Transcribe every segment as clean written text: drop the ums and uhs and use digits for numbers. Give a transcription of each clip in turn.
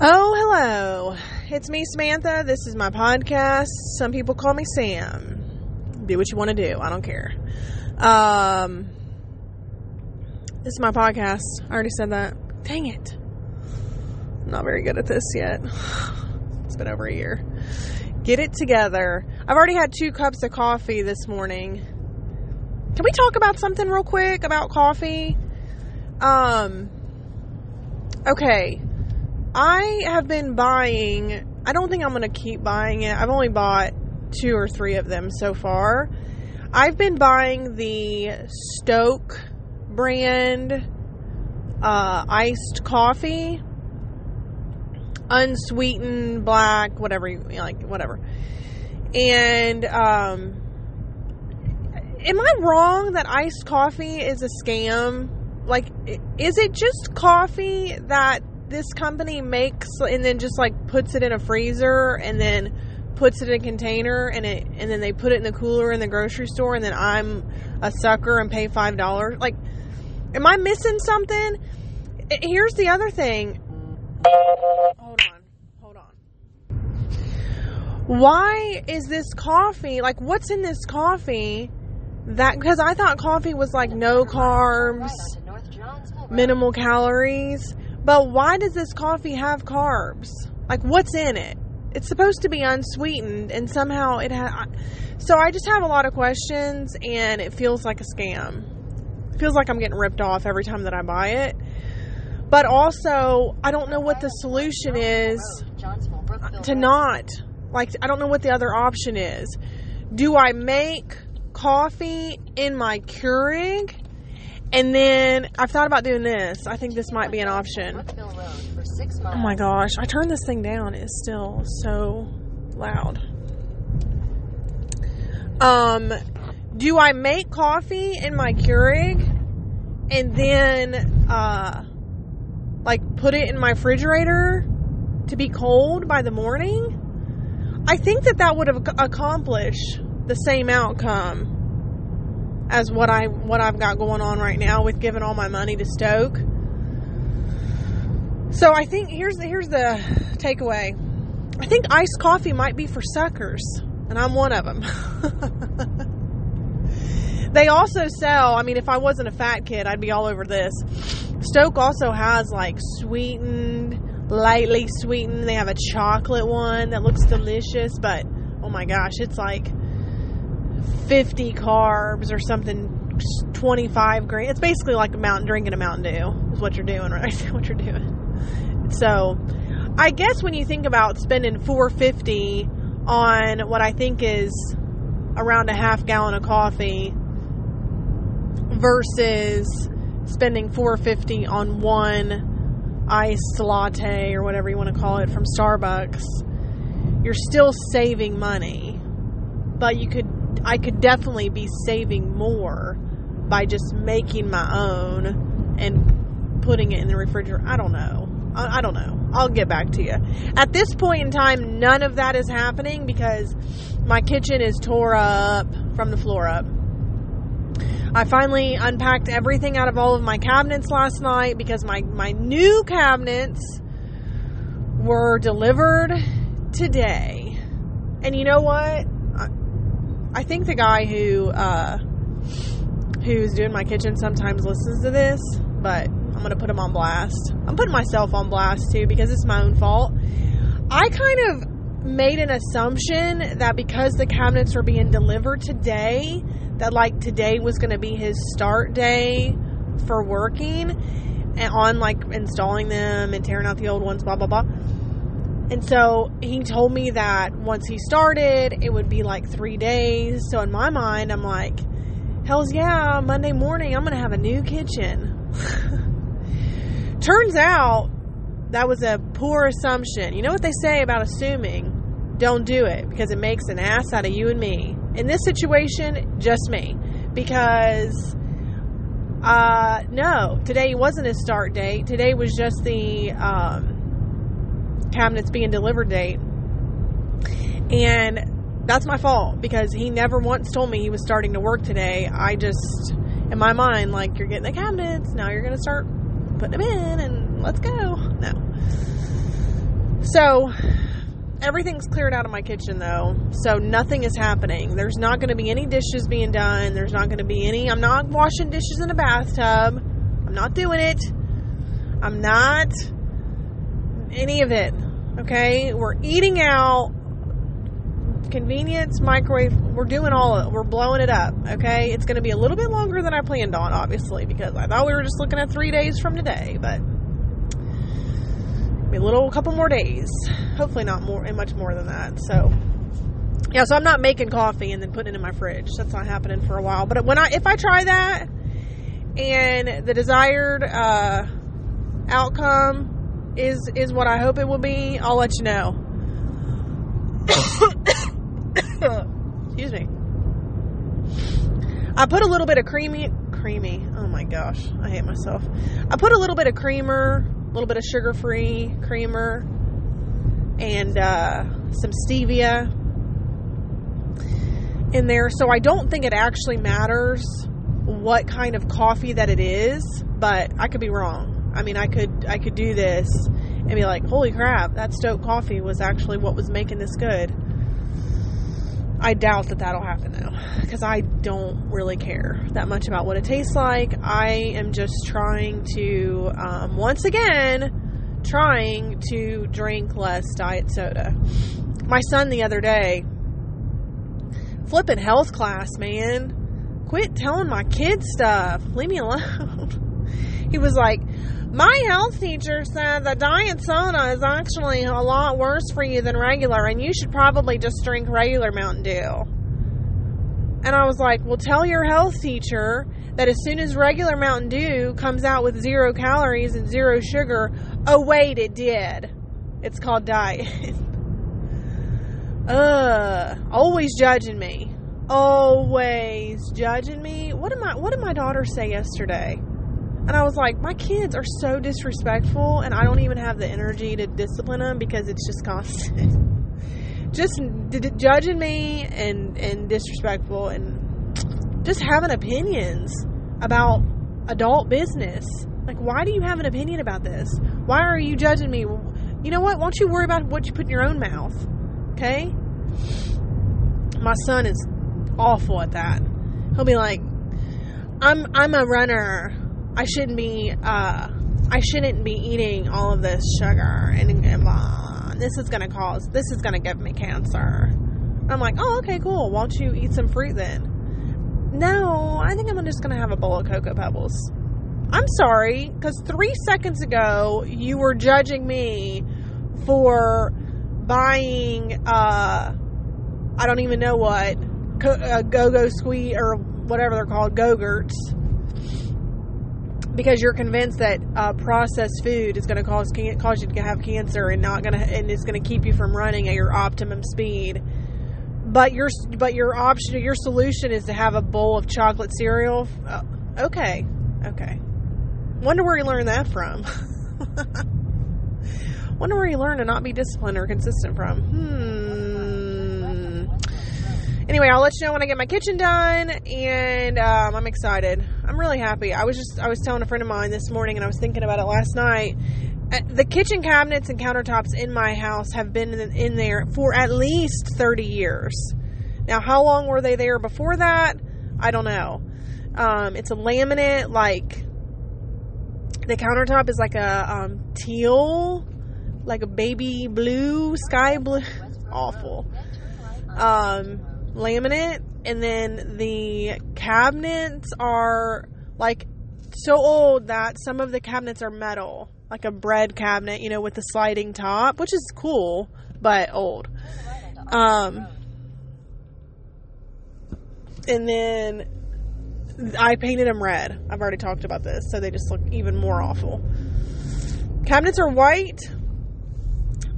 Oh, hello. It's me, Samantha. This is my podcast. Some people call me Sam. Do what you want to do. I don't care. This is my podcast. I already said that. Dang it. I'm not very good at this yet. It's been over a year. Get it together. I've already had 2 cups of coffee this morning. Can we talk about something real quick about coffee? Okay. I have been buying, I don't think I'm going to keep buying it. I've only bought 2 or 3 of them so far. I've been buying the Stoke brand iced coffee, unsweetened, black, whatever you like, whatever. And am I wrong that iced coffee is a scam? Like, is it just coffee that this company makes and then just like puts it in a freezer and then puts it in a container and then they put it in the cooler in the grocery store and then I'm a sucker and pay $5? Like, am I missing something? Here's the other thing. Hold on. Why is this coffee, like, what's in this coffee that, because I thought coffee was like no carbs, minimal calories. But why does this coffee have carbs? Like, what's in it? It's supposed to be unsweetened, and somehow it has... So, I just have a lot of questions, and it feels like a scam. It feels like I'm getting ripped off every time that I buy it. But also, I don't know what the solution is to not... Like, I don't know what the other option is. Do I make coffee in my Keurig? And then, I've thought about doing this. I think this might be an option. Oh my gosh. I turned this thing down. It's still so loud. Do I make coffee in my Keurig? And then, like, put it in my refrigerator to be cold by the morning? I think that would have accomplished the same outcome as what I've got going on right now with giving all my money to Stoke. So I think here's the takeaway. I think iced coffee might be for suckers, and I'm one of them. They also sell, I mean, if I wasn't a fat kid, I'd be all over this. Stoke also has like sweetened, lightly sweetened. They have a chocolate one that looks delicious, but oh my gosh, it's like 50 carbs or something, 25 grams. It's basically like drinking a Mountain Dew is what you're doing, right? What you're doing. So, I guess when you think about spending $4.50 on what I think is around a half gallon of coffee versus spending $4.50 on one iced latte or whatever you want to call it from Starbucks, you're still saving money. But I could definitely be saving more by just making my own and putting it in the refrigerator. I don't know. I'll get back to you. At this point in time, none of that is happening because my kitchen is tore up from the floor up. I finally unpacked everything out of all of my cabinets last night because my new cabinets were delivered today. And you know what? I think the guy who's doing my kitchen sometimes listens to this, but I'm going to put him on blast. I'm putting myself on blast, too, because it's my own fault. I kind of made an assumption that because the cabinets were being delivered today, that, like, today was going to be his start day for working and on, like, installing them and tearing out the old ones, blah, blah, blah. And so, he told me that once he started, it would be like 3 days. So, in my mind, I'm like, hells yeah, Monday morning, I'm going to have a new kitchen. Turns out, that was a poor assumption. You know what they say about assuming? Don't do it, because it makes an ass out of you and me. In this situation, just me. Because, no, today wasn't his start date. Today was just the, cabinets being delivered date, and that's my fault because he never once told me he was starting to work today. I just, in my mind, like, you're getting the cabinets now, you're gonna start putting them in and let's go. No, So everything's cleared out of my kitchen though, so nothing is happening. There's not going to be any dishes being done. There's not going to be any, I'm not washing dishes in a bathtub. I'm not doing it. I'm not any of it. Okay. We're eating out, convenience, microwave. We're doing all of it. We're blowing it up. Okay. It's going to be a little bit longer than I planned on, obviously, because I thought we were just looking at 3 days from today, but be a little couple more days, hopefully not more and much more than that. So yeah, so I'm not making coffee and then putting it in my fridge. That's not happening for a while. But when if I try that and the desired outcome is what I hope it will be, I'll let you know. Excuse me. I put a little bit of creamy. Oh my gosh, I hate myself. I put a little bit of creamer, a little bit of sugar-free creamer, and some stevia in there. So I don't think it actually matters what kind of coffee that it is, but I could be wrong. I mean, I could do this and be like, holy crap, that Stoke coffee was actually what was making this good. I doubt that that'll happen though, because I don't really care that much about what it tastes like. I am just trying to, once again, trying to drink less diet soda. My son the other day, flipping health class, man, quit telling my kids stuff. Leave me alone. He was like, my health teacher said that diet soda is actually a lot worse for you than regular, and you should probably just drink regular Mountain Dew. And I was like, well, tell your health teacher that as soon as regular Mountain Dew comes out with 0 calories and 0 sugar, oh, wait, it did. It's called diet. Always judging me. Always judging me. What did my daughter say yesterday? And I was like, my kids are so disrespectful, and I don't even have the energy to discipline them because it's just constant. Just judging me and disrespectful and just having opinions about adult business. Like, why do you have an opinion about this? Why are you judging me? You know what? Why don't you worry about what you put in your own mouth? Okay? My son is awful at that. He'll be like, I'm a runner. I shouldn't be eating all of this sugar, and this is gonna give me cancer. I'm like, oh, okay, cool. Why don't you eat some fruit then? No, I think I'm just gonna have a bowl of Cocoa Pebbles. I'm sorry, because 3 seconds ago you were judging me for buying, I don't even know what, Go-Go Squeeze, or whatever they're called, Go-Gurts. Because you're convinced that processed food is going to cause you to have cancer and it's going to keep you from running at your optimum speed. But your option, your solution is to have a bowl of chocolate cereal. Okay. Wonder where you learned that from. Wonder where you learned to not be disciplined or consistent from. Anyway, I'll let you know when I get my kitchen done, and I'm excited. I'm really happy. I was telling a friend of mine this morning, and I was thinking about it last night. The kitchen cabinets and countertops in my house have been in there for at least 30 years. Now, how long were they there before that? I don't know. It's a laminate, like, the countertop is like a teal, like a baby blue, sky blue. Awful. Laminate, and then the cabinets are like so old that some of the cabinets are metal, like a bread cabinet, you know, with the sliding top, which is cool but old. And then I painted them red. I've already talked about this, so they just look even more awful. Cabinets are white,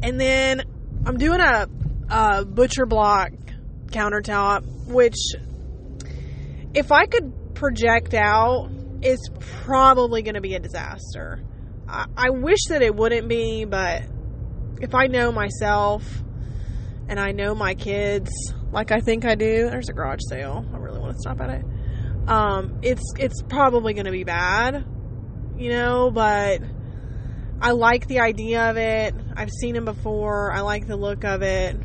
and then I'm doing a butcher block countertop, which, if I could project out, is probably going to be a disaster. I wish that it wouldn't be, but if I know myself and I know my kids, like I think I do, there's a garage sale. I really want to stop at it. It's probably going to be bad, you know, but I like the idea of it. I've seen them before. I like the look of it.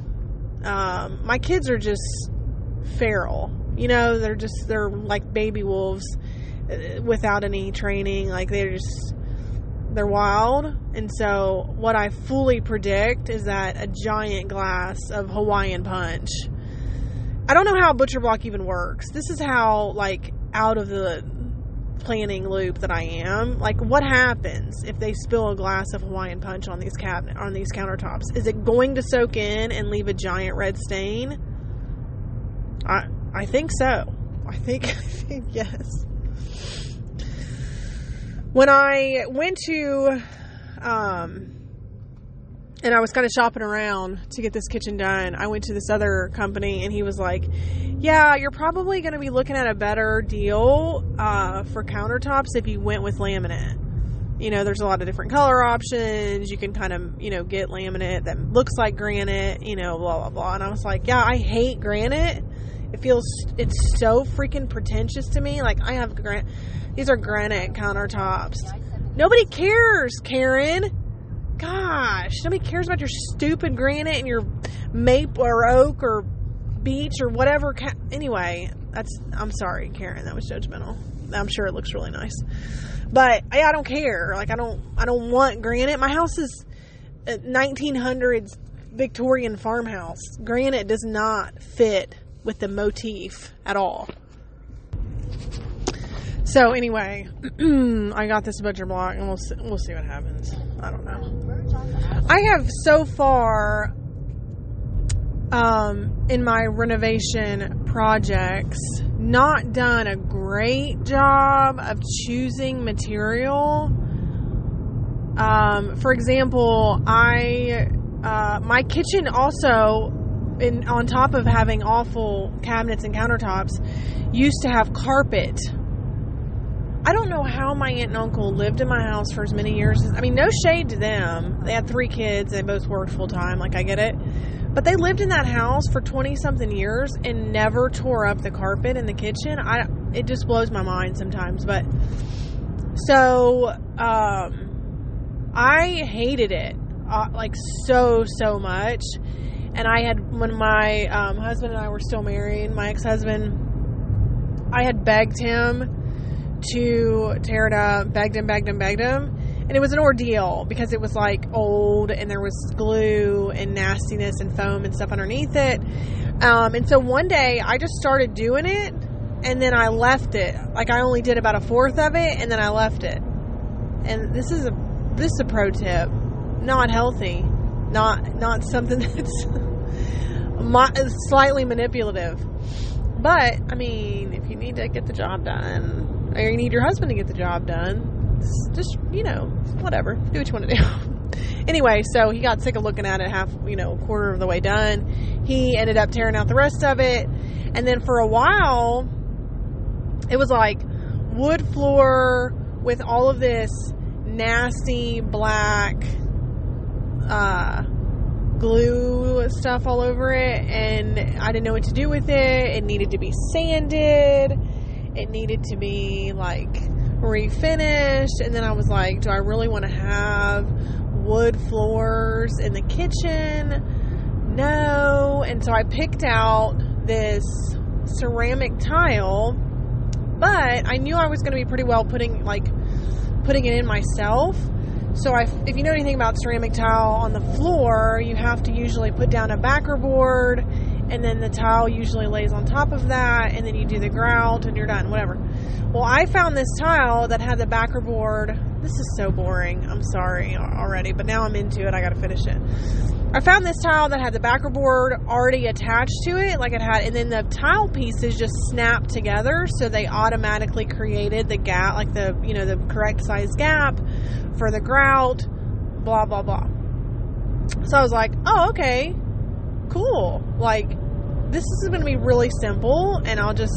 My kids are just feral. You know, they're like baby wolves without any training. Like, they're wild. And so what I fully predict is that a giant glass of Hawaiian Punch. I don't know how Butcher Block even works. This is how, like, out of the planning loop that I am. Like, what happens if they spill a glass of Hawaiian Punch on these countertops? Is it going to soak in and leave a giant red stain? I think so. I think yes. When I went to, and I was kind of shopping around to get this kitchen done, I went to this other company and he was like, yeah, you're probably going to be looking at a better deal, for countertops if you went with laminate. You know, there's a lot of different color options. You can kind of, you know, get laminate that looks like granite, you know, blah, blah, blah. And I was like, yeah, I hate granite. It's so freaking pretentious to me. Like, I have these are granite countertops. Nobody cares, Karen. Gosh, nobody cares about your stupid granite and your maple or oak or beech or whatever. Anyway, I'm sorry, Karen, that was judgmental. I'm sure it looks really nice, but I don't care. Like, I don't want granite. My house is a 1900s Victorian farmhouse. Granite does not fit with the motif at all. So anyway, I got this butcher block and we'll see what happens. I don't know. I have so far, in my renovation projects, not done a great job of choosing material. For example, my kitchen also, and on top of having awful cabinets and countertops, used to have carpet. I don't know how my aunt and uncle lived in my house for as many years. I mean, no shade to them. They had 3 kids. They both worked full time. Like, I get it. But they lived in that house for 20-something years and never tore up the carpet in the kitchen. It just blows my mind sometimes. But so, I hated it, like, so much. And I had, when my husband and I were still married, my ex-husband, I had begged him to tear it up, begged him. And it was an ordeal because it was, like, old and there was glue and nastiness and foam and stuff underneath it. And so one day I just started doing it and then I left it. Like, I only did about a fourth of it and then I left it. And this is a pro tip. Not healthy. Not something that's slightly manipulative. But, I mean, if you need to get the job done, or you need your husband to get the job done, just, you know, whatever. Do what you want to do. Anyway, so he got sick of looking at it a quarter of the way done. He ended up tearing out the rest of it. And then for a while, it was like wood floor with all of this nasty black glue stuff all over it, and I didn't know what to do with it. It needed to be sanded. It needed to be, like, refinished. And then I was like, do I really want to have wood floors in the kitchen? No. And so I picked out this ceramic tile, but I knew I was going to be pretty well putting it in myself. So if you know anything about ceramic tile on the floor, you have to usually put down a backer board, and then the tile usually lays on top of that, and then you do the grout, and you're done, whatever. Well, I found this tile that had the backer board. This is so boring. I'm sorry already, but now I'm into it. I got to finish it. I found this tile that had the backer board already attached to it, like it had, and then the tile pieces just snapped together, so they automatically created the gap, like the, you know, the correct size gap for the grout, blah, blah, blah. So I was like, oh, okay, cool. Like, this is going to be really simple, and I'll just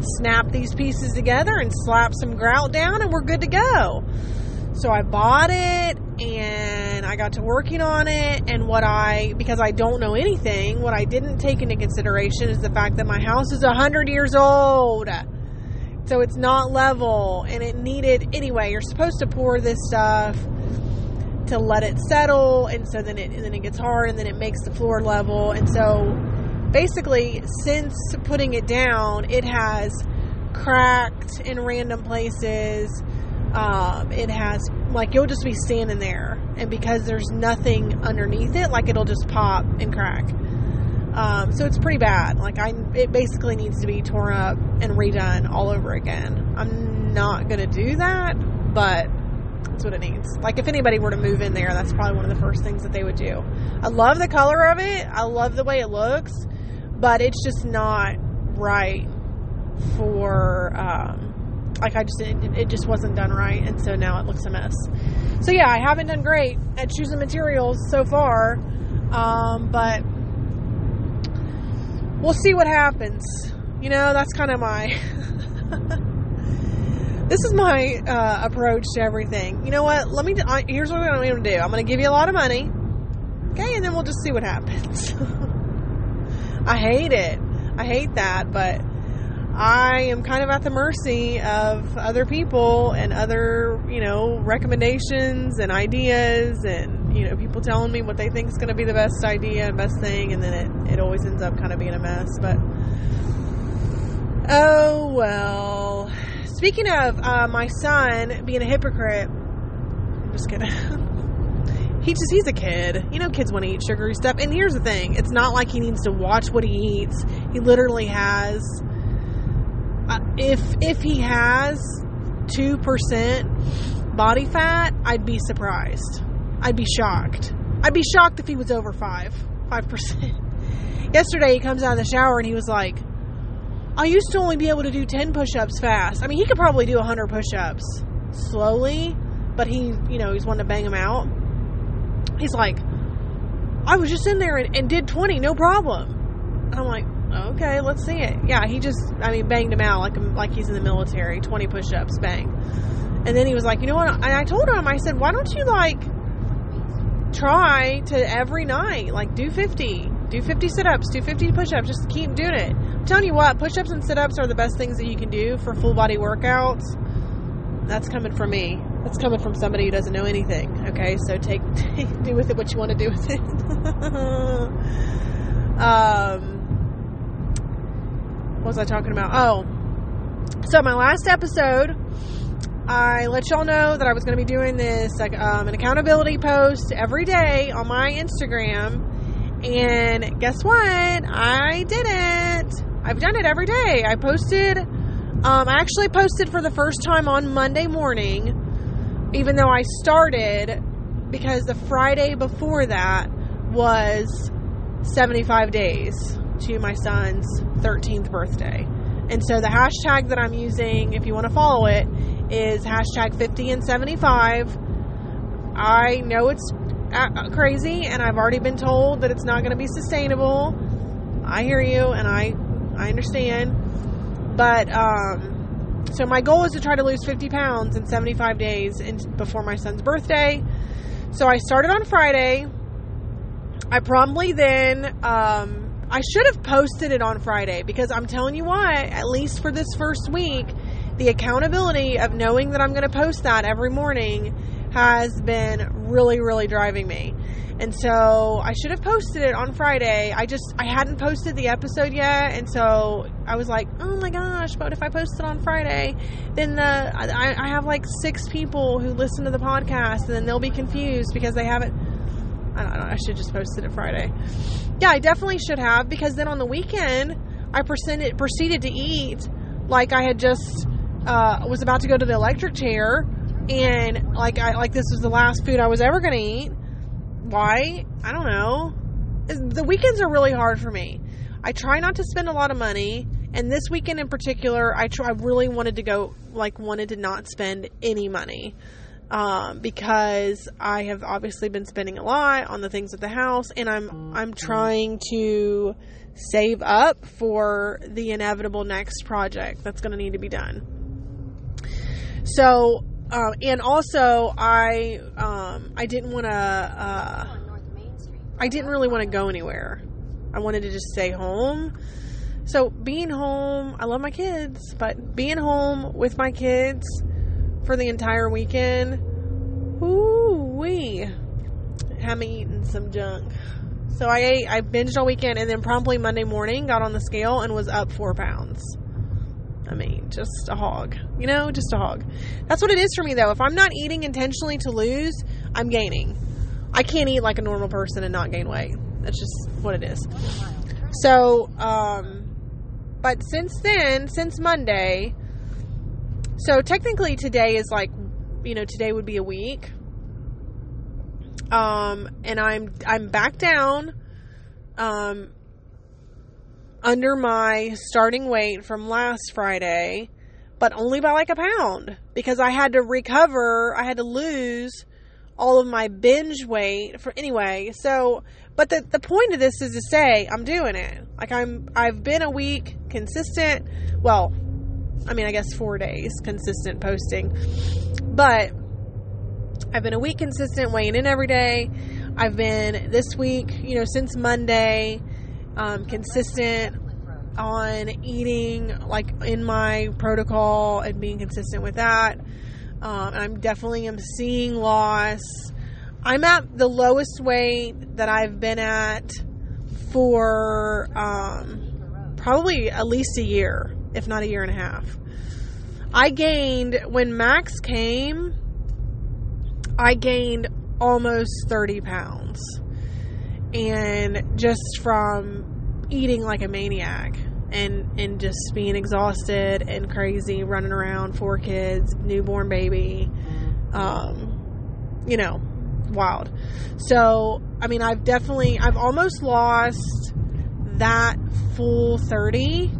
snap these pieces together and slap some grout down, and we're good to go. So I bought it, and I got to working on it, and because I don't know anything, what I didn't take into consideration is the fact that my house is 100 years old. So it's not level, and it needed, anyway, you're supposed to pour this stuff to let it settle, and so then it gets hard, and then it makes the floor level. And so basically, since putting it down, it has cracked in random places. It has, like, you'll just be standing there, and because there's nothing underneath it, like, it'll just pop and crack. So it's pretty bad. Like, it basically needs to be torn up and redone all over again. I'm not gonna do that, but that's what it needs. Like, if anybody were to move in there, that's probably one of the first things that they would do. I love the color of it. I love the way it looks, but it's just not right for, it just wasn't done right, and so now it looks a mess. So yeah, I haven't done great at choosing materials so far, but we'll see what happens. You know, that's kind of my this is my approach to everything. You know what? Here's what I'm going to do. I'm going to give you a lot of money, okay, and then we'll just see what happens. I hate it. I hate that, but I am kind of at the mercy of other people and other, you know, recommendations and ideas and, you know, people telling me what they think is going to be the best idea and best thing. And then it always ends up kind of being a mess, but oh well. Speaking of my son being a hypocrite, I'm just kidding. He's a kid. You know, kids want to eat sugary stuff. And here's the thing. It's not like he needs to watch what he eats. He literally has... if he has 2% body fat, I'd be surprised. I'd be shocked. I'd be shocked if he was over 5%. Yesterday, he comes out of the shower and he was like, I used to only be able to do 10 push-ups fast. I mean, he could probably do 100 push-ups slowly, but he's wanting to bang them out. He's like, I was just in there and did 20, no problem. And I'm like, okay, let's see it. Yeah, he just, banged him out like he's in the military. 20 push-ups, bang. And then he was like, you know what? And I told him, I said, why don't you, try to every night, do 50. Do 50 sit-ups, do 50 push-ups. Just keep doing it. I'm telling you what, push-ups and sit-ups are the best things that you can do for full-body workouts. That's coming from me. That's coming from somebody who doesn't know anything, okay? So do with it what you want to do with it. What was I talking about? Oh, so my last episode, I let y'all know that I was going to be doing this, an accountability post every day on my Instagram, and guess what? I did it. I've done it every day. I posted, I actually posted for the first time on Monday morning, even though I started, because the Friday before that was 75 days to my son's 13th birthday. And so the hashtag that I'm using, if you want to follow it, is #50 and 75. I know it's crazy, and I've already been told that it's not going to be sustainable. I hear you, and I understand. But, so my goal is to try to lose 50 pounds in 75 days before my son's birthday. So I started on Friday. I probably then, I should have posted it on Friday, because I'm telling you what, at least for this first week, the accountability of knowing that I'm going to post that every morning has been really, really driving me. And so I should have posted it on Friday. I hadn't posted the episode yet. And so I was like, oh my gosh, but if I post it on Friday, then I have 6 people who listen to the podcast, and then they'll be confused because they haven't. I don't know. I should just posted it Friday. Yeah, I definitely should have, because then on the weekend, I proceeded to eat like I had just was about to go to the electric chair, and this was the last food I was ever going to eat. Why? I don't know. The weekends are really hard for me. I try not to spend a lot of money, and this weekend in particular, I really wanted to go wanted to not spend any money. Because I have obviously been spending a lot on the things at the house, and I'm trying to save up for the inevitable next project that's going to need to be done. So, and also I didn't want to, I didn't really want to go anywhere. I wanted to just stay home. So being home, I love my kids, but being home with my kids for the entire weekend, ooh-wee, haven't eaten some junk. So I binged all weekend, and then promptly Monday morning got on the scale and was up 4 pounds. I mean, just a hog, you know, just a hog. That's what it is for me, though. If I'm not eating intentionally to lose, I'm gaining. I can't eat like a normal person and not gain weight. That's just what it is. So, but since then, since Monday, so technically today is like, you know, today would be a week. And I'm back down, under my starting weight from last Friday, but only by like a pound, because I had to recover. I had to lose all of my binge weight for anyway. So, but the point of this is to say I'm doing it. Like I've been a week consistent. Well, I mean, I guess 4 days consistent posting, but I've been a week consistent weighing in every day. I've been this week, you know, since Monday, consistent on eating, like in my protocol and being consistent with that. I'm definitely am seeing loss. I'm at the lowest weight that I've been at for, probably at least a year, if not a year and a half. I gained, when Max came, I gained almost 30 pounds. And just from eating like a maniac and just being exhausted and crazy, running around, 4 kids, newborn baby, you know, wild. So, I mean, I've almost lost that full 30.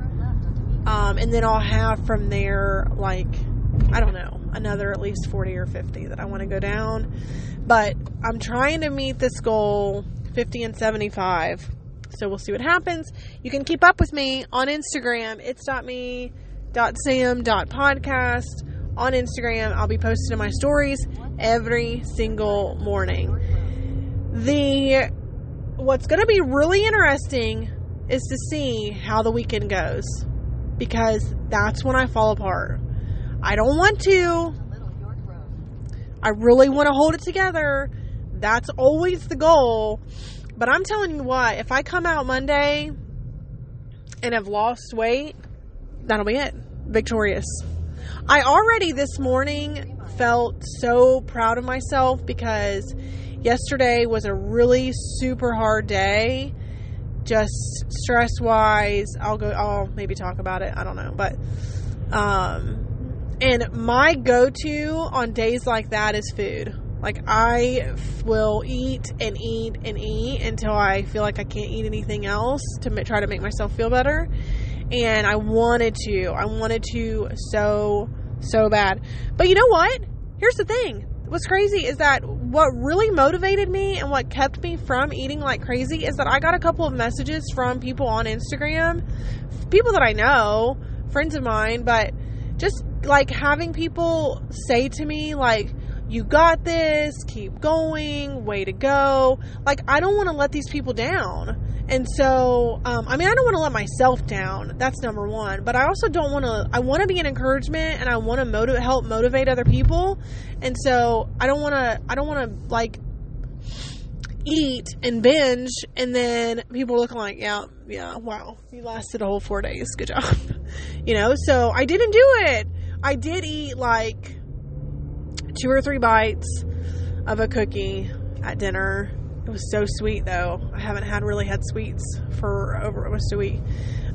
And then I'll have from there, like, I don't know, another at least 40 or 50 that I want to go down. But I'm trying to meet this goal, 50 and 75. So we'll see what happens. You can keep up with me on Instagram. It's.me.sam.podcast on Instagram. I'll be posting my stories every single morning. What's going to be really interesting is to see how the weekend goes, because that's when I fall apart. I don't want to. I really want to hold it together. That's always the goal. But I'm telling you what, if I come out Monday and have lost weight, that'll be it. Victorious. I already this morning felt so proud of myself, because yesterday was a really super hard day. Just stress-wise. I'll maybe talk about it. I don't know. But, and my go-to on days like that is food. Like, I will eat and eat and eat until I feel like I can't eat anything else to try to make myself feel better. And I wanted to so bad. But you know what? Here's the thing. What's crazy is that what really motivated me and what kept me from eating like crazy is that I got a couple of messages from people on Instagram, people that I know, friends of mine, but just like having people say to me, like, you got this, keep going, way to go. Like, I don't want to let these people down. And so, I mean, I don't want to let myself down. That's number one. But I also don't want to, I want to be an encouragement, and I want to help motivate other people. And so I don't want to like eat and binge, and then people are looking like, yeah, wow, you lasted a whole 4 days. Good job. You know, so I didn't do it. I did eat like 2 or 3 bites of a cookie at dinner. It was so sweet, though. I haven't really had sweets for over almost a week.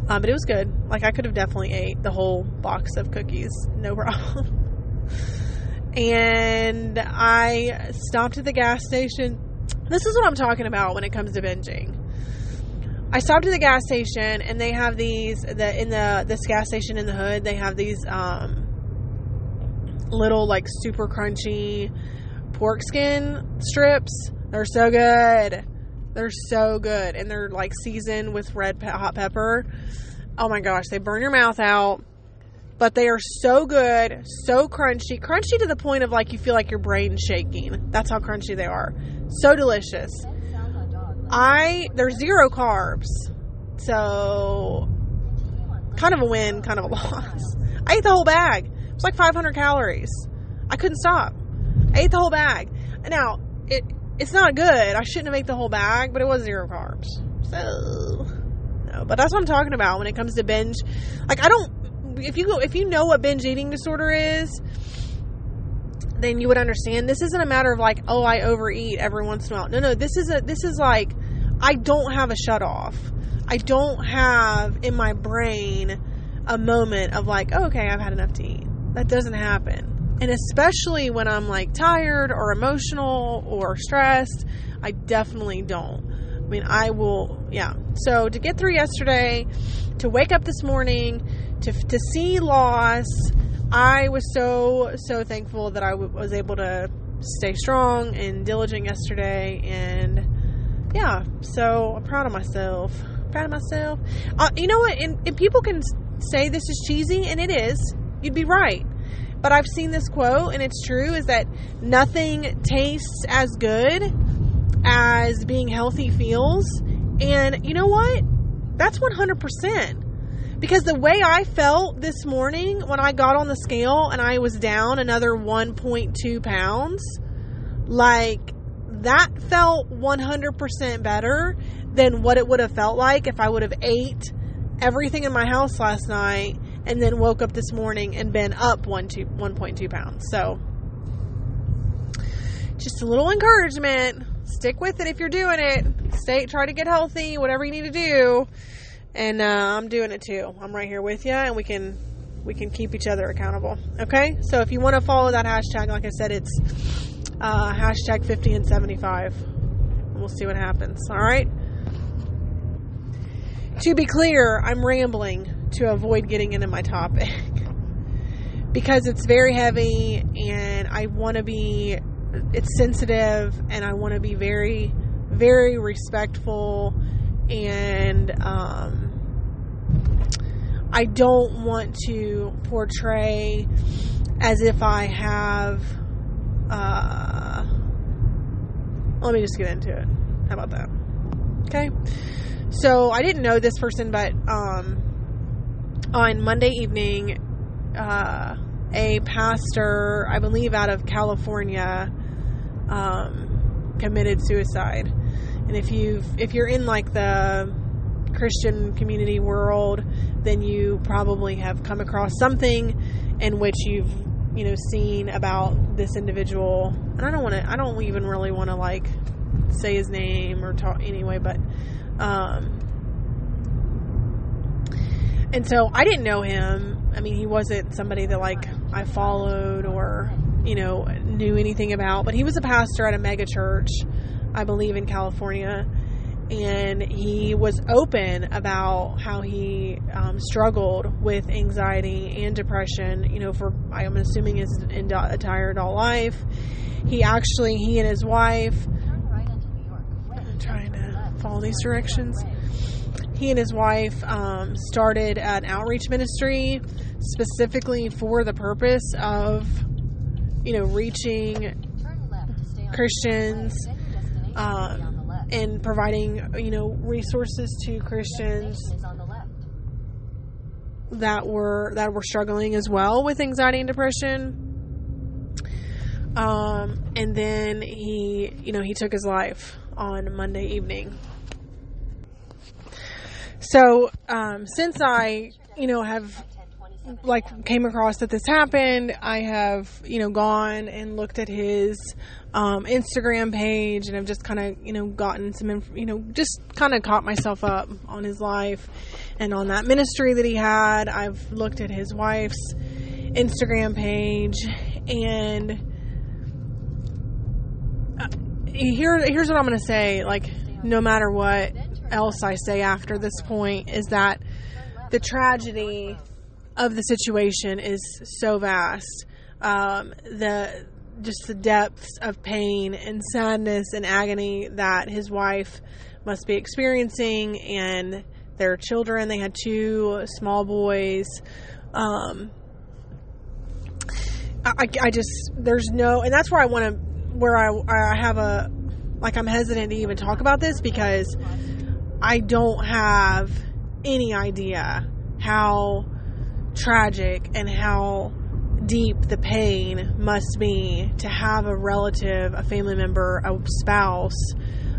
But it was good. Like, I could have definitely ate the whole box of cookies. No problem. And I stopped at the gas station. This is what I'm talking about when it comes to binging. I stopped at the gas station, and they have these, this gas station in the hood, they have these, little like super crunchy pork skin strips. They're so good, and they're like seasoned with red hot pepper. Oh my gosh, they burn your mouth out, but they are so good, so crunchy to the point of like you feel like your brain shaking. That's how crunchy they are. So delicious. They're zero carbs, so kind of a win, kind of a loss. I ate the whole bag. It's like 500 calories. I couldn't stop. I ate the whole bag. Now, it's not good. I shouldn't have ate the whole bag, but it was zero carbs. So, no. But that's what I'm talking about when it comes to binge. Like, I don't... If you know what binge eating disorder is, then you would understand. This isn't a matter of, like, oh, I overeat every once in a while. No, this is like, I don't have a shutoff. I don't have in my brain a moment of, like, oh, okay, I've had enough to eat. That doesn't happen. And especially when I'm, like, tired or emotional or stressed, I definitely don't. I mean, I will, yeah. So, to get through yesterday, to wake up this morning, to see loss, I was so thankful that I was able to stay strong and diligent yesterday. And, yeah, so I'm proud of myself. Proud of myself. You know what? And people can say this is cheesy, and it is. You'd be right. But I've seen this quote, and it's true, is that nothing tastes as good as being healthy feels. And you know what? That's 100%. Because the way I felt this morning when I got on the scale and I was down another 1.2 pounds, like, that felt 100% better than what it would have felt like if I would have ate everything in my house last night and then woke up this morning and been up 1.2 pounds. So, just a little encouragement. Stick with it if you're doing it. Try to get healthy, whatever you need to do. And I'm doing it too. I'm right here with you, and we can keep each other accountable. Okay? So, if you want to follow that hashtag, like I said, it's hashtag 50 and 75. We'll see what happens. All right? To be clear, I'm rambling to avoid getting into my topic because it's very heavy and it's sensitive, and I want to be very, very respectful, and I don't want to portray as if I have, let me just get into it. How about that? Okay. So I didn't know this person, but, on Monday evening, a pastor, I believe out of California, committed suicide. And if you're in, like, the Christian community world, then you probably have come across something in which you've, seen about this individual. And I don't even really want to, like, say his name or talk anyway, but, and so I didn't know him. I mean, he wasn't somebody that, like, I followed or, knew anything about. But he was a pastor at a mega church, I believe, in California. And he was open about how he struggled with anxiety and depression, for, I'm assuming, his entire adult life. He and his wife... I'm trying to follow these directions... He and his wife started an outreach ministry specifically for the purpose of, reaching Christians and providing, resources to Christians that were struggling as well with anxiety and depression. And then he took his life on Monday evening. So, since I, have, like, came across that this happened, I have, gone and looked at his, Instagram page, and I've just kind of, gotten some, just kind of caught myself up on his life and on that ministry that he had. I've looked at his wife's Instagram page, and here's what I'm going to say, like, no matter what else I say after this point, is that the tragedy of the situation is so vast. The depths of pain and sadness and agony that his wife must be experiencing, and their children. They had two small boys. I just, there's no, and that's where I want to, I'm hesitant to even talk about this because I don't have any idea how tragic and how deep the pain must be to have a relative, a family member, a spouse,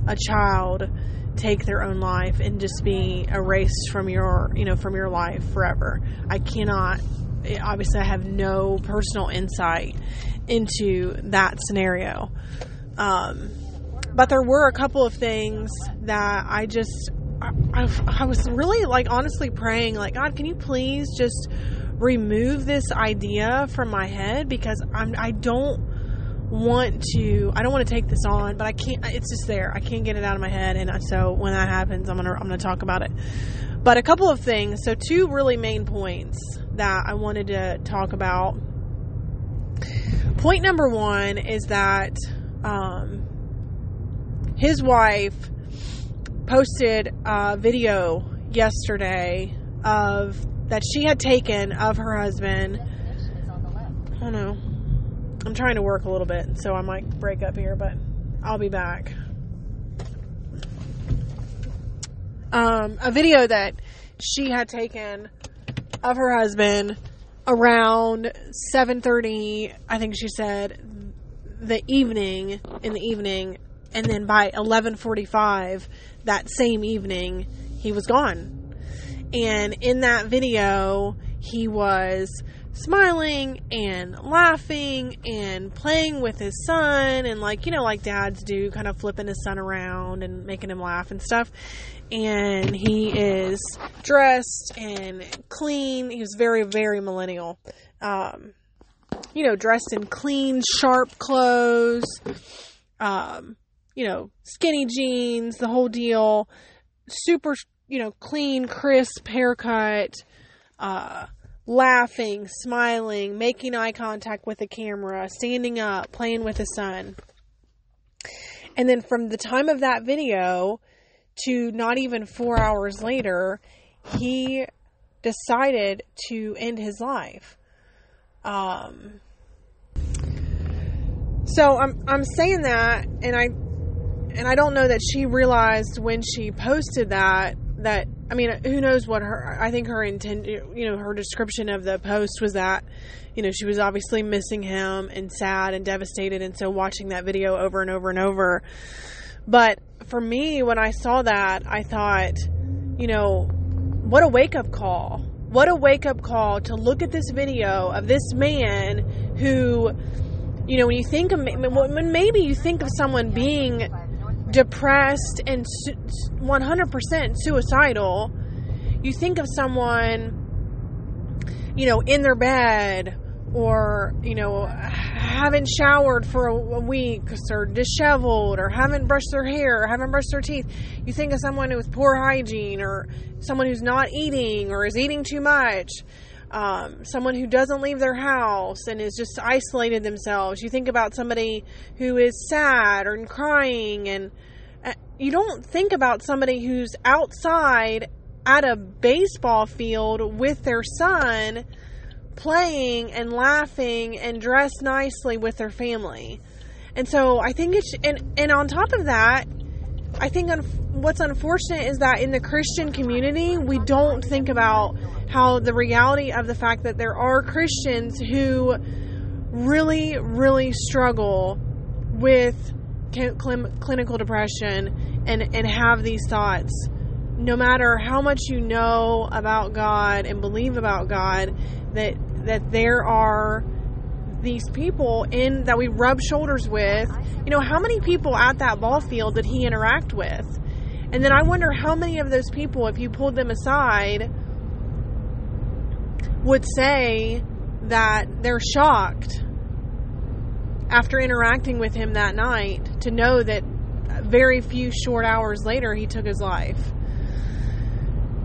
a child take their own life and just be erased from your, you know, from your life forever. I cannot, obviously I have no personal insight into that scenario. But there were a couple of things that I just, I was really, like, honestly praying, like, God, can you please just remove this idea from my head? Because I don't want to take this on, but I can't, it's just there. I can't get it out of my head. And so when that happens, I'm going to talk about it. But a couple of things. So two really main points that I wanted to talk about. Point number one is that, his wife posted a video yesterday of that she had taken of her husband. I don't know. I'm trying to work a little bit, so I might break up here, but I'll be back. A video that she had taken of her husband around 7:30, I think she said, in the evening. And then by 11:45 that same evening, he was gone. And in that video, he was smiling and laughing and playing with his son. And like dads do, kind of flipping his son around and making him laugh and stuff. And he is dressed and clean. He was very, very millennial. Dressed in clean, sharp clothes. Skinny jeans, the whole deal, super, clean, crisp haircut, laughing, smiling, making eye contact with the camera, standing up, playing with his son. And then from the time of that video to not even 4 hours later, he decided to end his life. So I'm saying that, and I don't know that she realized when she posted that, I mean, who knows what I think her intent, her description of the post was that, she was obviously missing him and sad and devastated. And so watching that video over and over and over. But for me, when I saw that, I thought, what a wake-up call. What a wake-up call to look at this video of this man who... when you think of, maybe you think of someone being depressed and 100% suicidal, you think of someone, in their bed or, haven't showered for a week or disheveled or haven't brushed their hair or haven't brushed their teeth. You think of someone with poor hygiene or someone who's not eating or is eating too much. Someone who doesn't leave their house and is just isolated themselves. You think about somebody who is sad and crying, and you don't think about somebody who's outside at a baseball field with their son playing and laughing and dressed nicely with their family. And so I think it's, and on top of that, I think what's unfortunate is that in the Christian community, we don't think about how the reality of the fact that there are Christians who really, really struggle with clinical depression and have these thoughts. No matter how much you know about God and believe about God, that there are these people in that we rub shoulders with. How many people at that ball field did he interact with? And then I wonder how many of those people, if you pulled them aside, would say that they're shocked after interacting with him that night to know that very few short hours later he took his life.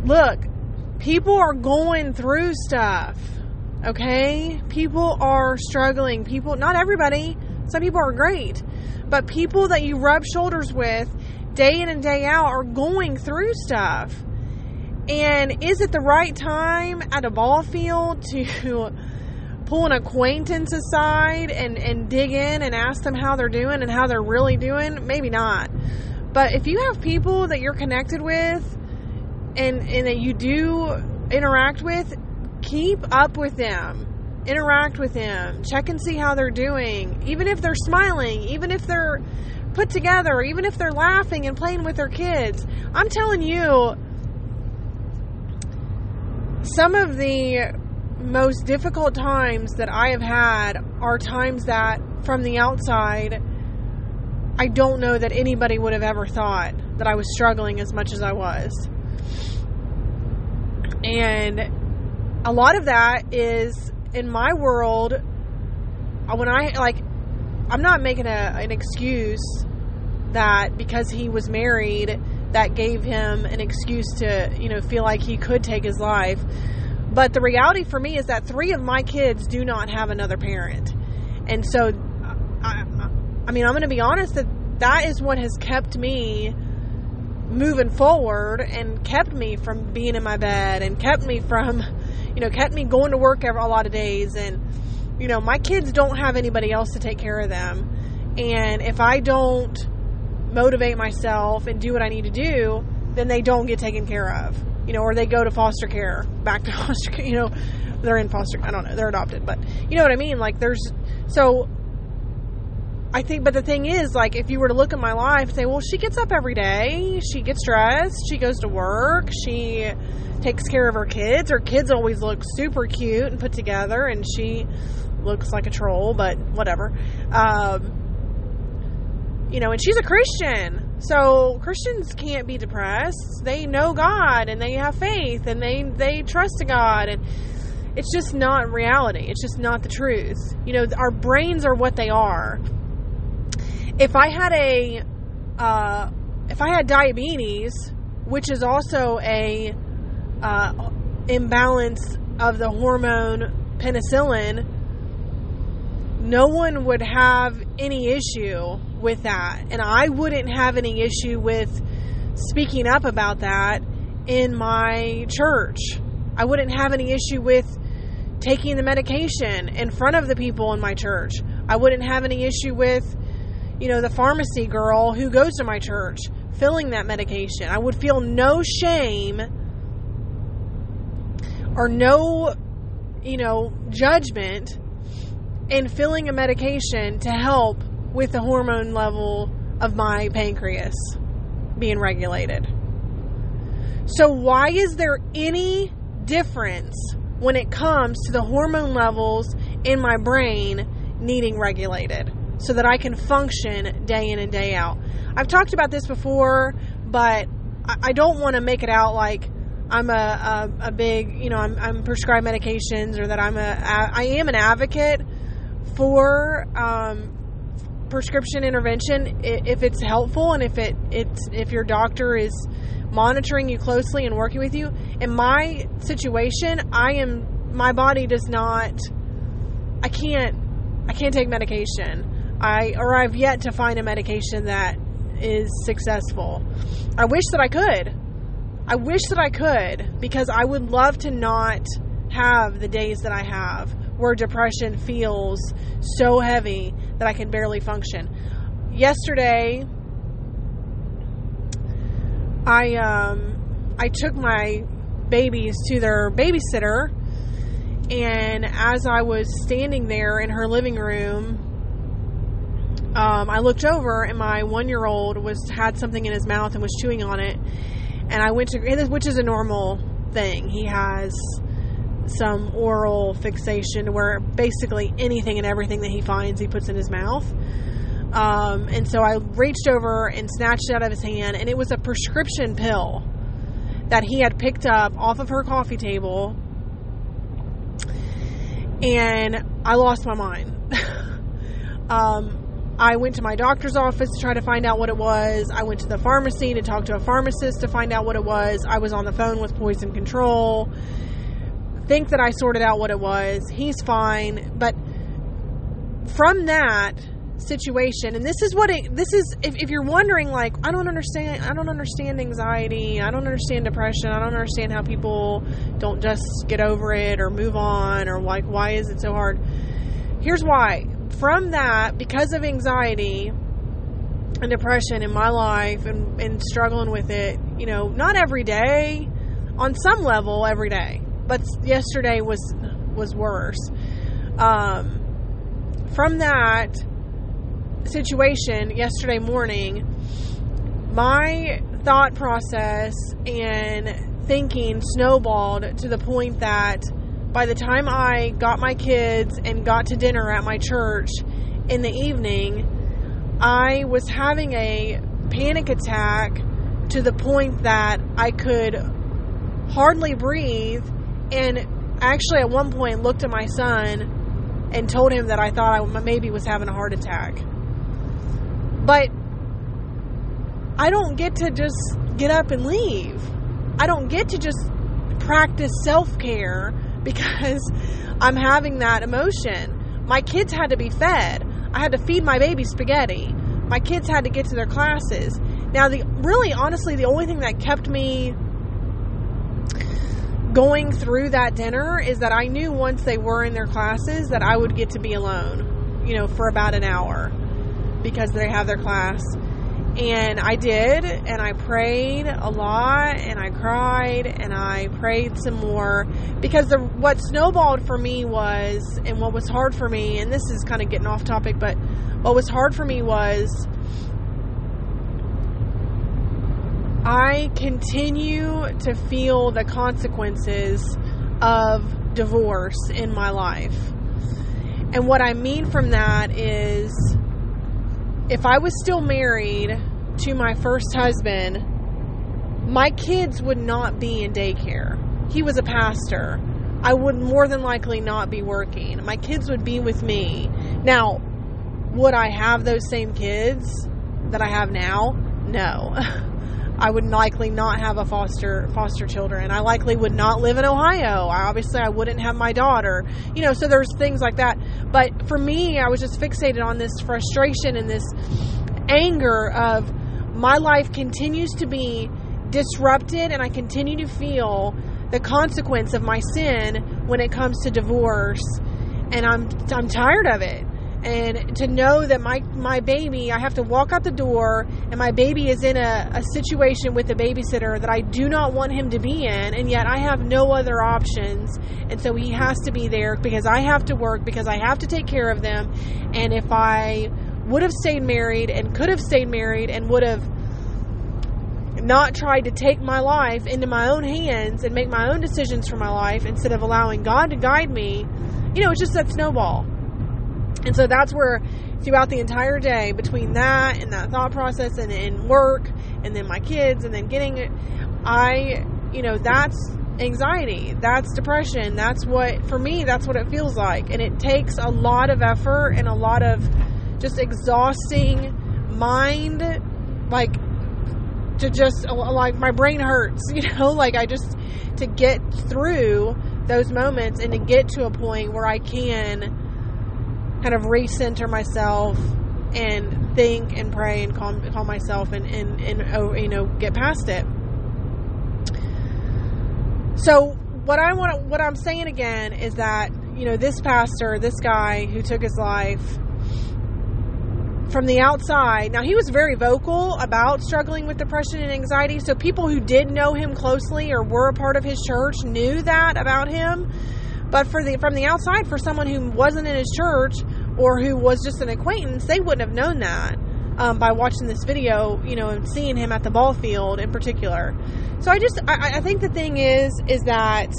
Look, people are going through stuff. Okay? People are struggling. People, not everybody. Some people are great. But people that you rub shoulders with day in and day out are going through stuff. And is it the right time at a ball field to pull an acquaintance aside and dig in and ask them how they're doing and how they're really doing? Maybe not. But if you have people that you're connected with and that you do interact with, keep up with them. interact with them, check and see how they're doing, even if they're smiling, even if they're put together, even if they're laughing and playing with their kids. I'm telling you, some of the most difficult times that I have had are times that from the outside, I don't know that anybody would have ever thought that I was struggling as much as I was. And a lot of that is in my world, when I'm not making an excuse that because he was married, that gave him an excuse to, feel like he could take his life. But the reality for me is that 3 of my kids do not have another parent. And so, I'm going to be honest that is what has kept me moving forward and kept me from being in my bed and kept me from, kept me going to work a lot of days. And, my kids don't have anybody else to take care of them. And if I don't motivate myself and do what I need to do, then they don't get taken care of, or they go to foster care, back to foster care, they're in foster, I don't know, they're adopted, but you know what I mean? But the thing is, if you were to look at my life and say, well, she gets up every day, she gets dressed, she goes to work, she takes care of her kids. Her kids always look super cute and put together, and she looks like a troll, but whatever. And she's a Christian. So Christians can't be depressed. They know God and they have faith and they trust God. And it's just not reality. It's just not the truth. Our brains are what they are. If I had diabetes, which is also a imbalance of the hormone penicillin, no one would have any issue with that. And I wouldn't have any issue with speaking up about that in my church. I wouldn't have any issue with taking the medication in front of the people in my church. I wouldn't have any issue with, the pharmacy girl who goes to my church filling that medication. I would feel no shame or no, judgment in filling a medication to help with the hormone level of my pancreas being regulated. So why is there any difference when it comes to the hormone levels in my brain needing regulated so that I can function day in and day out? I've talked about this before, but I don't want to make it out like I'm a big, I'm prescribed medications, or that I am an advocate for prescription intervention if it's helpful and if your doctor is monitoring you closely and working with you. In my situation, my body does not, I can't take medication. I've yet to find a medication that is successful. I wish that I could. I wish that I could, because I would love to not have the days that I have where depression feels so heavy that I can barely function. Yesterday, I took my babies to their babysitter, and as I was standing there in her living room, I looked over and my 1-year-old had something in his mouth and was chewing on it. And I went to, which is a normal thing. He has some oral fixation where basically anything and everything that he finds, he puts in his mouth. And so I reached over and snatched it out of his hand, and it was a prescription pill that he had picked up off of her coffee table. And I lost my mind. I went to my doctor's office to try to find out what it was. I went to the pharmacy to talk to a pharmacist to find out what it was. I was on the phone with poison control. Think that I sorted out what it was. He's fine. But from that situation, and if you're wondering, I don't understand anxiety. I don't understand depression. I don't understand how people don't just get over it or move on, or why is it so hard? Here's why. From that, because of anxiety and depression in my life and struggling with it, not every day, on some level every day, but yesterday was worse. From that situation yesterday morning, my thought process and thinking snowballed to the point that by the time I got my kids and got to dinner at my church in the evening, I was having a panic attack to the point that I could hardly breathe, and actually at one point looked at my son and told him that I thought I maybe was having a heart attack. But I don't get to just get up and leave. I don't get to just practice self-care because I'm having that emotion. My kids had to be fed. I had to feed my baby spaghetti. My kids had to get to their classes. Now, honestly, the only thing that kept me going through that dinner is that I knew once they were in their classes that I would get to be alone, for about an hour because they have their class. And I did, and I prayed a lot, and I cried, and I prayed some more, because what snowballed for me was, and what was hard for me, and this is kind of getting off topic, but what was hard for me was I continue to feel the consequences of divorce in my life. And what I mean from that is, if I was still married to my first husband, my kids would not be in daycare. He was a pastor. I would more than likely not be working. My kids would be with me. Now, would I have those same kids that I have now? No. I would likely not have a foster children. I likely would not live in Ohio. I wouldn't have my daughter. So there's things like that. But for me, I was just fixated on this frustration and this anger of my life continues to be disrupted, and I continue to feel the consequence of my sin when it comes to divorce, and I'm tired of it. And to know that my baby, I have to walk out the door and my baby is in a situation with a babysitter that I do not want him to be in. And yet I have no other options. And so he has to be there because I have to work, because I have to take care of them. And if I would have stayed married and could have stayed married and would have not tried to take my life into my own hands and make my own decisions for my life instead of allowing God to guide me, it's just that snowball. And so that's where throughout the entire day, between that and that thought process and work and then my kids and then getting it, that's anxiety, that's depression. That's what it feels like. And it takes a lot of effort and a lot of just exhausting mind, my brain hurts, to get through those moments and to get to a point where I can kind of recenter myself and think and pray and calm myself and get past it. So what I'm saying again is that, this pastor, this guy who took his life from the outside, now he was very vocal about struggling with depression and anxiety. So people who did know him closely or were a part of his church knew that about him. But from the outside, for someone who wasn't in his church or who was just an acquaintance, they wouldn't have known that by watching this video, and seeing him at the ball field in particular. So I think the thing is that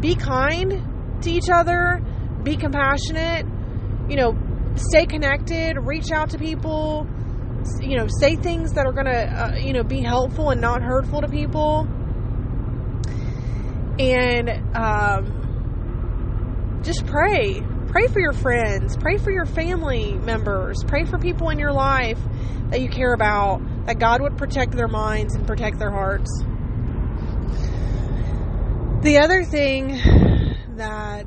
be kind to each other, be compassionate, stay connected, reach out to people, say things that are going to, be helpful and not hurtful to people. And, just pray. Pray for your friends. Pray for your family members. Pray for people in your life that you care about, that God would protect their minds and protect their hearts. The other thing that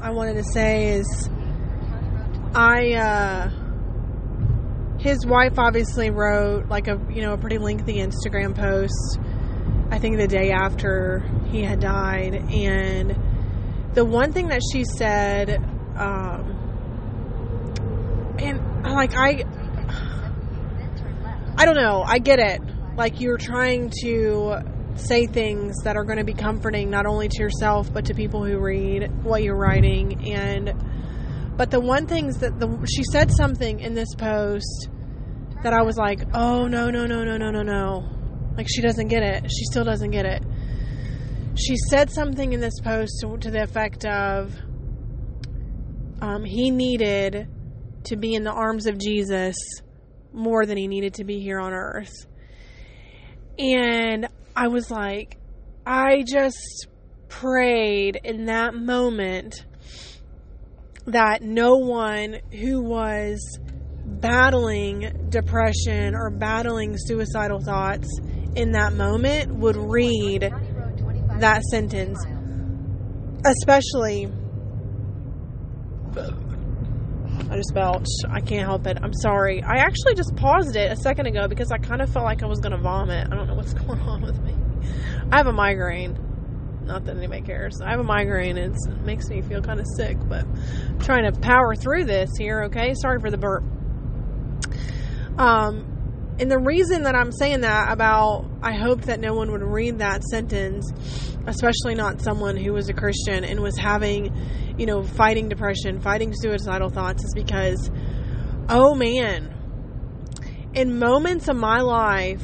I wanted to say is his wife obviously wrote a pretty lengthy Instagram post, I think the day after he had died, and the one thing that she said, I don't know, I get it. You're trying to say things that are going to be comforting not only to yourself but to people who read what you're writing. But the one thing's that she said something in this post that I was like, oh, no. Like, she doesn't get it. She still doesn't get it. She said something in this post to the effect of, he needed to be in the arms of Jesus more than he needed to be here on earth. And I was like, I just prayed in that moment that no one who was battling depression or battling suicidal thoughts in that moment would read that sentence, especially, I just belched. I can't help it. I'm sorry. I actually just paused it a second ago because I kind of felt like I was going to vomit. I don't know what's going on with me. I have a migraine. Not that anybody cares. I have a migraine. It makes me feel kind of sick, but I'm trying to power through this here, okay? Sorry for the burp. And the reason that I'm saying that about, I hope that no one would read that sentence, especially not someone who was a Christian and was having, you know, fighting depression, fighting suicidal thoughts, is because, oh man, in moments of my life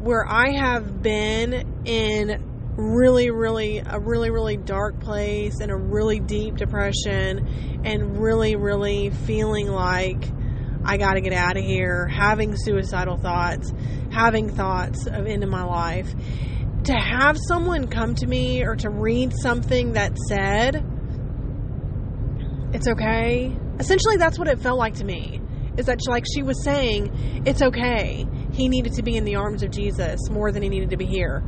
where I have been in a really dark place and a really deep depression and really feeling like I gotta get out of here, having suicidal thoughts, having thoughts of end of my life, to have someone come to me or to read something that said it's okay. Essentially, that's what it felt like to me, is that she was saying it's okay, he needed to be in the arms of Jesus more than he needed to be here.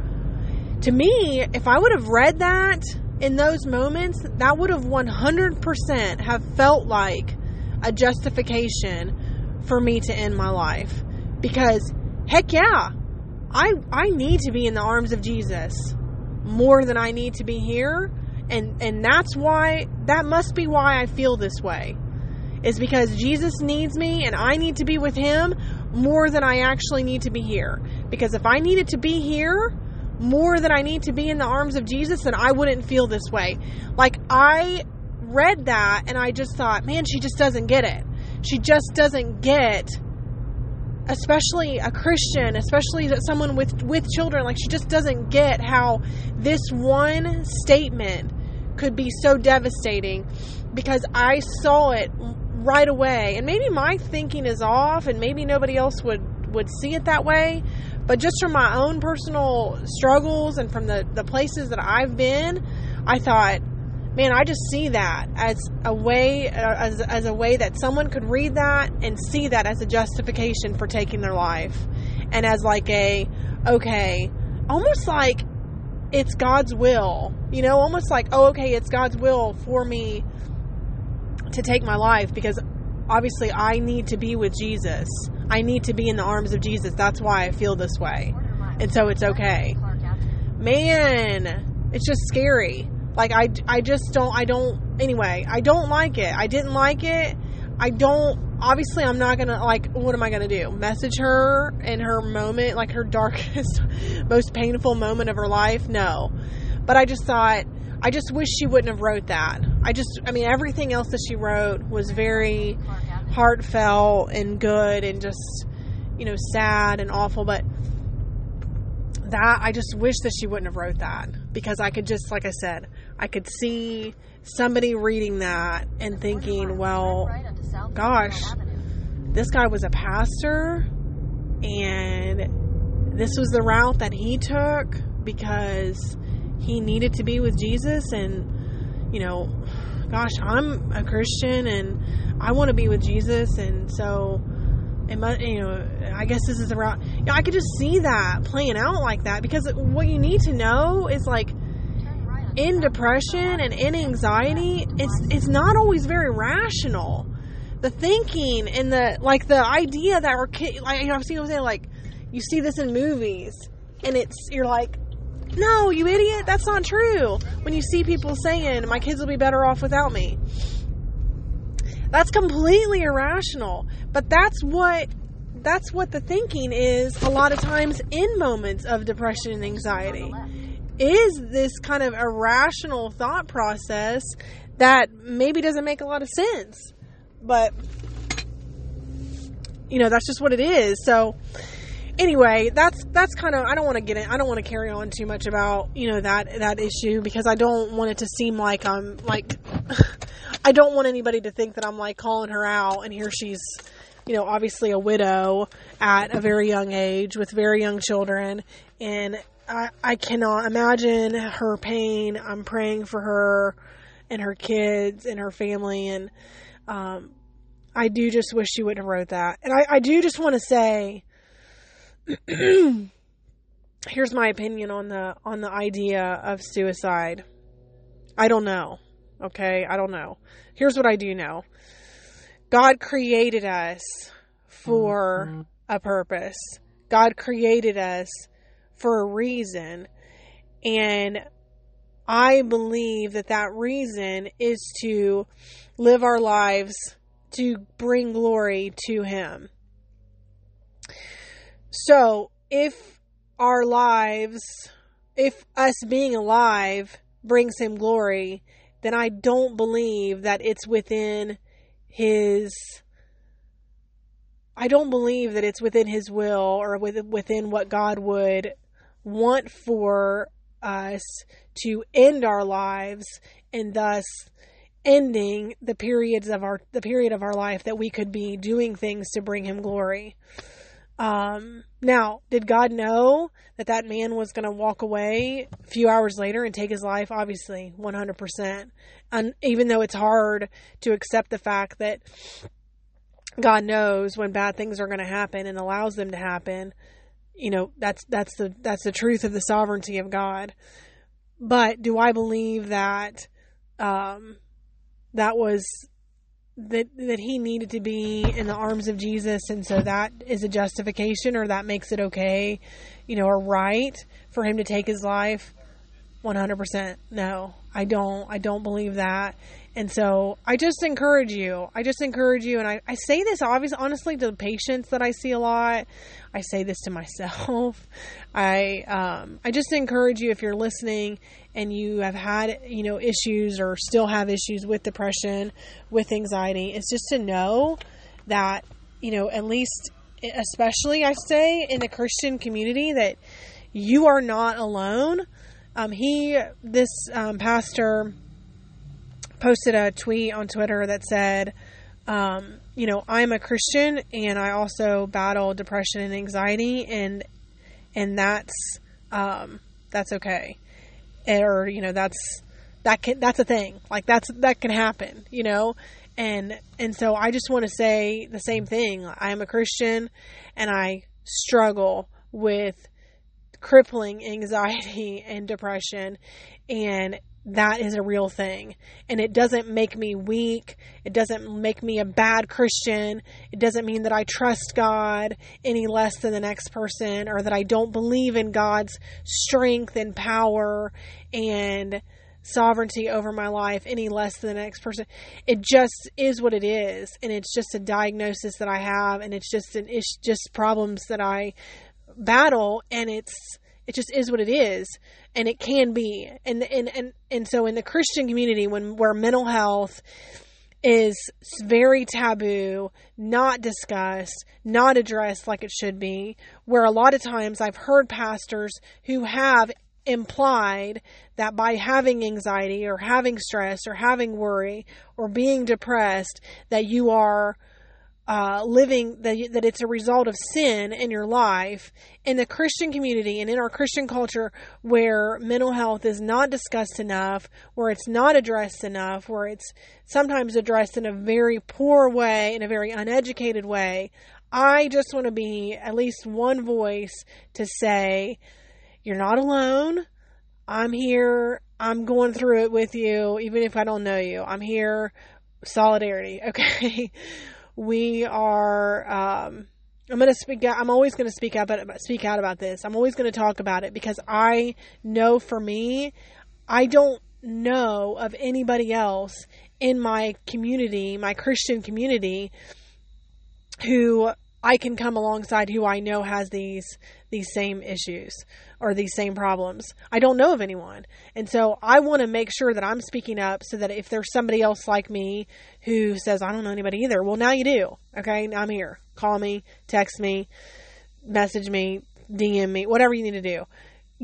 To me, if I would have read that in those moments, that would have 100% have felt like a justification for me to end my life. Because, heck yeah, I need to be in the arms of Jesus more than I need to be here. And that's why, that must be why I feel this way. Is because Jesus needs me and I need to be with him more than I actually need to be here. Because if I needed to be here more than I need to be in the arms of Jesus, then I wouldn't feel this way. Like, I read that and I just thought, man, she just doesn't get it. She just doesn't get, especially a Christian, especially someone with children, like, she just doesn't get how this one statement could be so devastating, because I saw it right away. And maybe my thinking is off and maybe nobody else would see it that way. But just from my own personal struggles and from the places that I've been, I thought, man, I just see that as a way, as a way that someone could read that and see that as a justification for taking their life. And as like a, okay, almost like it's God's will, you know, almost like, oh, okay, it's God's will for me to take my life because obviously I need to be with Jesus. I need to be in the arms of Jesus. That's why I feel this way. And so it's okay. Man, it's just scary. Like, I don't like it. I didn't like it. Obviously I'm not going to, like, what am I going to do? Message her in her moment, like her darkest, most painful moment of her life? No. But I just thought, I just wish she wouldn't have wrote that. Everything else that she wrote was very heartfelt and good and just, you know, sad and awful. But that, I just wish that she wouldn't have wrote that, because I could just, like I said, I could see somebody reading that and thinking, well, gosh, this guy was a pastor and this was the route that he took because he needed to be with Jesus. And, you know, gosh, I'm a Christian and I want to be with Jesus. And so, I guess this is the route. You know, I could just see that playing out like that, because what you need to know is, like, in depression and in anxiety, it's not always very rational. The thinking and the idea that we're kids, like, you know, I've seen them say, like, you see this in movies and you're like, no, you idiot, that's not true. When you see people saying, my kids will be better off without me. That's completely irrational. But that's what that's what the thinking is a lot of times in moments of depression and anxiety, is this kind of irrational thought process that maybe doesn't make a lot of sense, but you know, that's just what it is. So anyway, that's kind of, I don't want to carry on too much about, you know, that issue, because I don't want it to seem like I'm like, I don't want anybody to think that I'm like calling her out, and here she's, you know, obviously a widow at a very young age with very young children, and I cannot imagine her pain. I'm praying for her and her kids and her family, and I do just wish she wouldn't have wrote that. And I do just want to say, here's my opinion on the idea of suicide. I don't know. Okay? I don't know. Here's what I do know. God created us for a purpose. God created us for a reason. And I believe that reason is to live our lives to bring glory to Him. So if our lives, if us being alive brings Him glory, then I don't believe that it's within His will, or within what God would want for us, to end our lives, and thus ending the period of our life that we could be doing things to bring Him glory. Now, did God know that man was going to walk away a few hours later and take his life? Obviously, 100%. And even though it's hard to accept the fact that God knows when bad things are going to happen and allows them to happen, you know, that's the truth of the sovereignty of God. But do I believe that, that he needed to be in the arms of Jesus, and so that is a justification, or that makes it okay, you know, or right for him to take his life? 100% no. I don't believe that. And so I just encourage you, and I say this obviously honestly to the patients that I see a lot. I say this to myself. I just encourage you, if you're listening and you have had, you know, issues or still have issues with depression, with anxiety, it's just to know that, you know, at least, especially I say in the Christian community, that you are not alone. This pastor posted a tweet on Twitter that said, you know, I'm a Christian and I also battle depression and anxiety, and that's okay. Or, you know, that's a thing, like that can happen, you know? And so I just want to say the same thing. I'm a Christian and I struggle with crippling anxiety and depression, and that is a real thing. And it doesn't make me weak. It doesn't make me a bad Christian. It doesn't mean that I trust God any less than the next person, or that I don't believe in God's strength and power and sovereignty over my life any less than the next person. It just is what it is, and it's just a diagnosis that I have, and it's just problems that I battle, and it just is what it is, and it can be. And so in the Christian community, where mental health is very taboo, not discussed, not addressed like it should be, where a lot of times I've heard pastors who have implied that by having anxiety or having stress or having worry or being depressed, that you are that it's a result of sin in your life. In the Christian community and in our Christian culture, where mental health is not discussed enough, where it's not addressed enough, where it's sometimes addressed in a very poor way, in a very uneducated way, I just want to be at least one voice to say, you're not alone. I'm here. I'm going through it with you. Even if I don't know you, I'm here. Solidarity. Okay. We are, I'm always going to speak out about this. I'm always going to talk about it, because I know for me, I don't know of anybody else in my community, my Christian community, who I can come alongside who I know has these same issues or these same problems. I don't know of anyone. And so I want to make sure that I'm speaking up so that if there's somebody else like me who says, I don't know anybody either. Well, now you do. Okay. I'm here. Call me, text me, message me, DM me, whatever you need to do.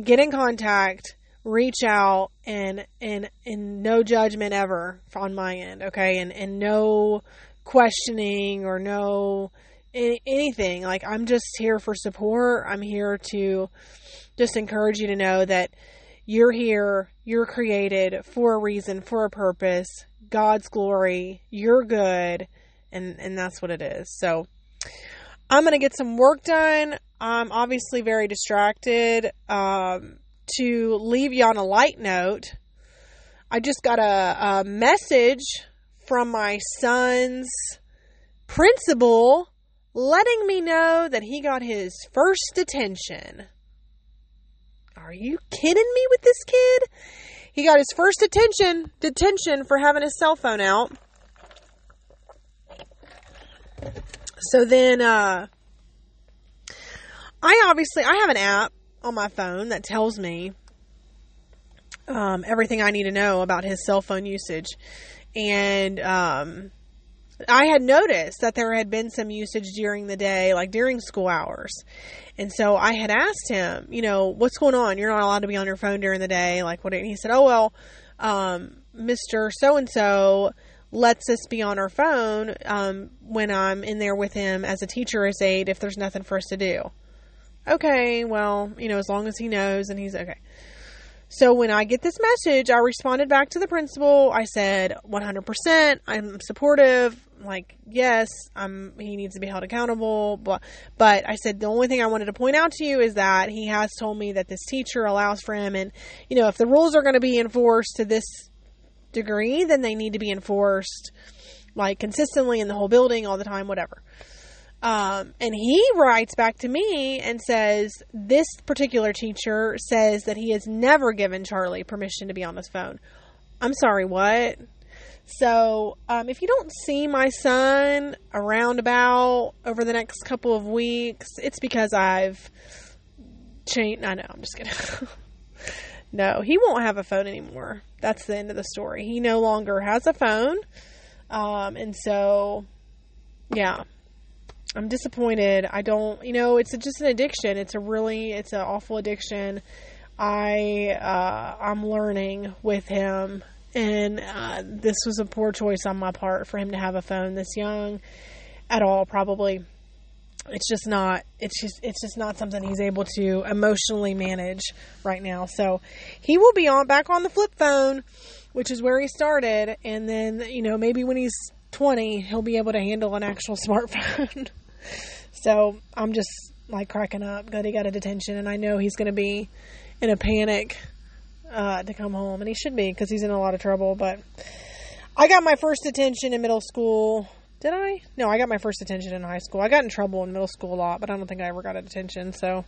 Get in contact, reach out, and no judgment ever on my end. Okay. And no questioning or no anything. Like, I'm just here for support. I'm here to just encourage you to know that you're here, you're created for a reason, for a purpose, God's glory, you're good. And that's what it is. So I'm going to get some work done. I'm obviously very distracted. To leave you on a light note, I just got a message from my son's principal letting me know that he got his first detention. Are you kidding me with this kid? He got his first detention for having his cell phone out. So then, I have an app on my phone that tells me everything I need to know about his cell phone usage. And I had noticed that there had been some usage during the day, like during school hours. And so I had asked him, you know, what's going on? You're not allowed to be on your phone during the day. Like, what? And he said, oh, well, Mr. So-and-so lets us be on our phone when I'm in there with him as a teacher's aide if there's nothing for us to do. Okay, well, you know, as long as he knows and he's okay. So when I get this message, I responded back to the principal. I said, 100%, I'm supportive. Like, yes, he needs to be held accountable. But I said, the only thing I wanted to point out to you is that he has told me that this teacher allows for him. And, you know, if the rules are going to be enforced to this degree, then they need to be enforced, like, consistently in the whole building all the time, whatever. And he writes back to me and says, this particular teacher says that he has never given Charlie permission to be on his phone. I'm sorry, what? So, if you don't see my son around about over the next couple of weeks, it's because I've changed. I know, I'm just kidding. No, he won't have a phone anymore. That's the end of the story. He no longer has a phone. And so, yeah. I'm disappointed. It's just an addiction. It's an awful addiction. I'm learning with him, and this was a poor choice on my part for him to have a phone this young at all. Probably. It's just not something he's able to emotionally manage right now. So he will be back on the flip phone, which is where he started. And then, you know, maybe when he's 20, he'll be able to handle an actual smartphone. So I'm just like cracking up that he got a detention, and I know he's going to be in a panic to come home, and he should be because he's in a lot of trouble. But I got my first detention in middle school. Did I? No, I got my first detention in high school. I got in trouble in middle school a lot, but I don't think I ever got a detention. So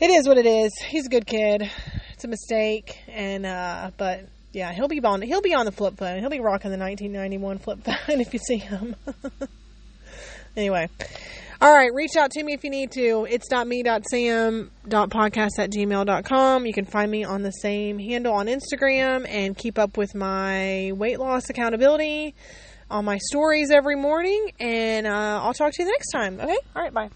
it is what it is. He's a good kid. It's a mistake, and but. Yeah, he'll be on the flip phone. He'll be rocking the 1991 flip phone if you see him. Anyway. All right. Reach out to me if you need to. It's me.sam.podcast@gmail.com. You can find me on the same handle on Instagram, and keep up with my weight loss accountability on my stories every morning. And I'll talk to you the next time. Okay. All right. Bye.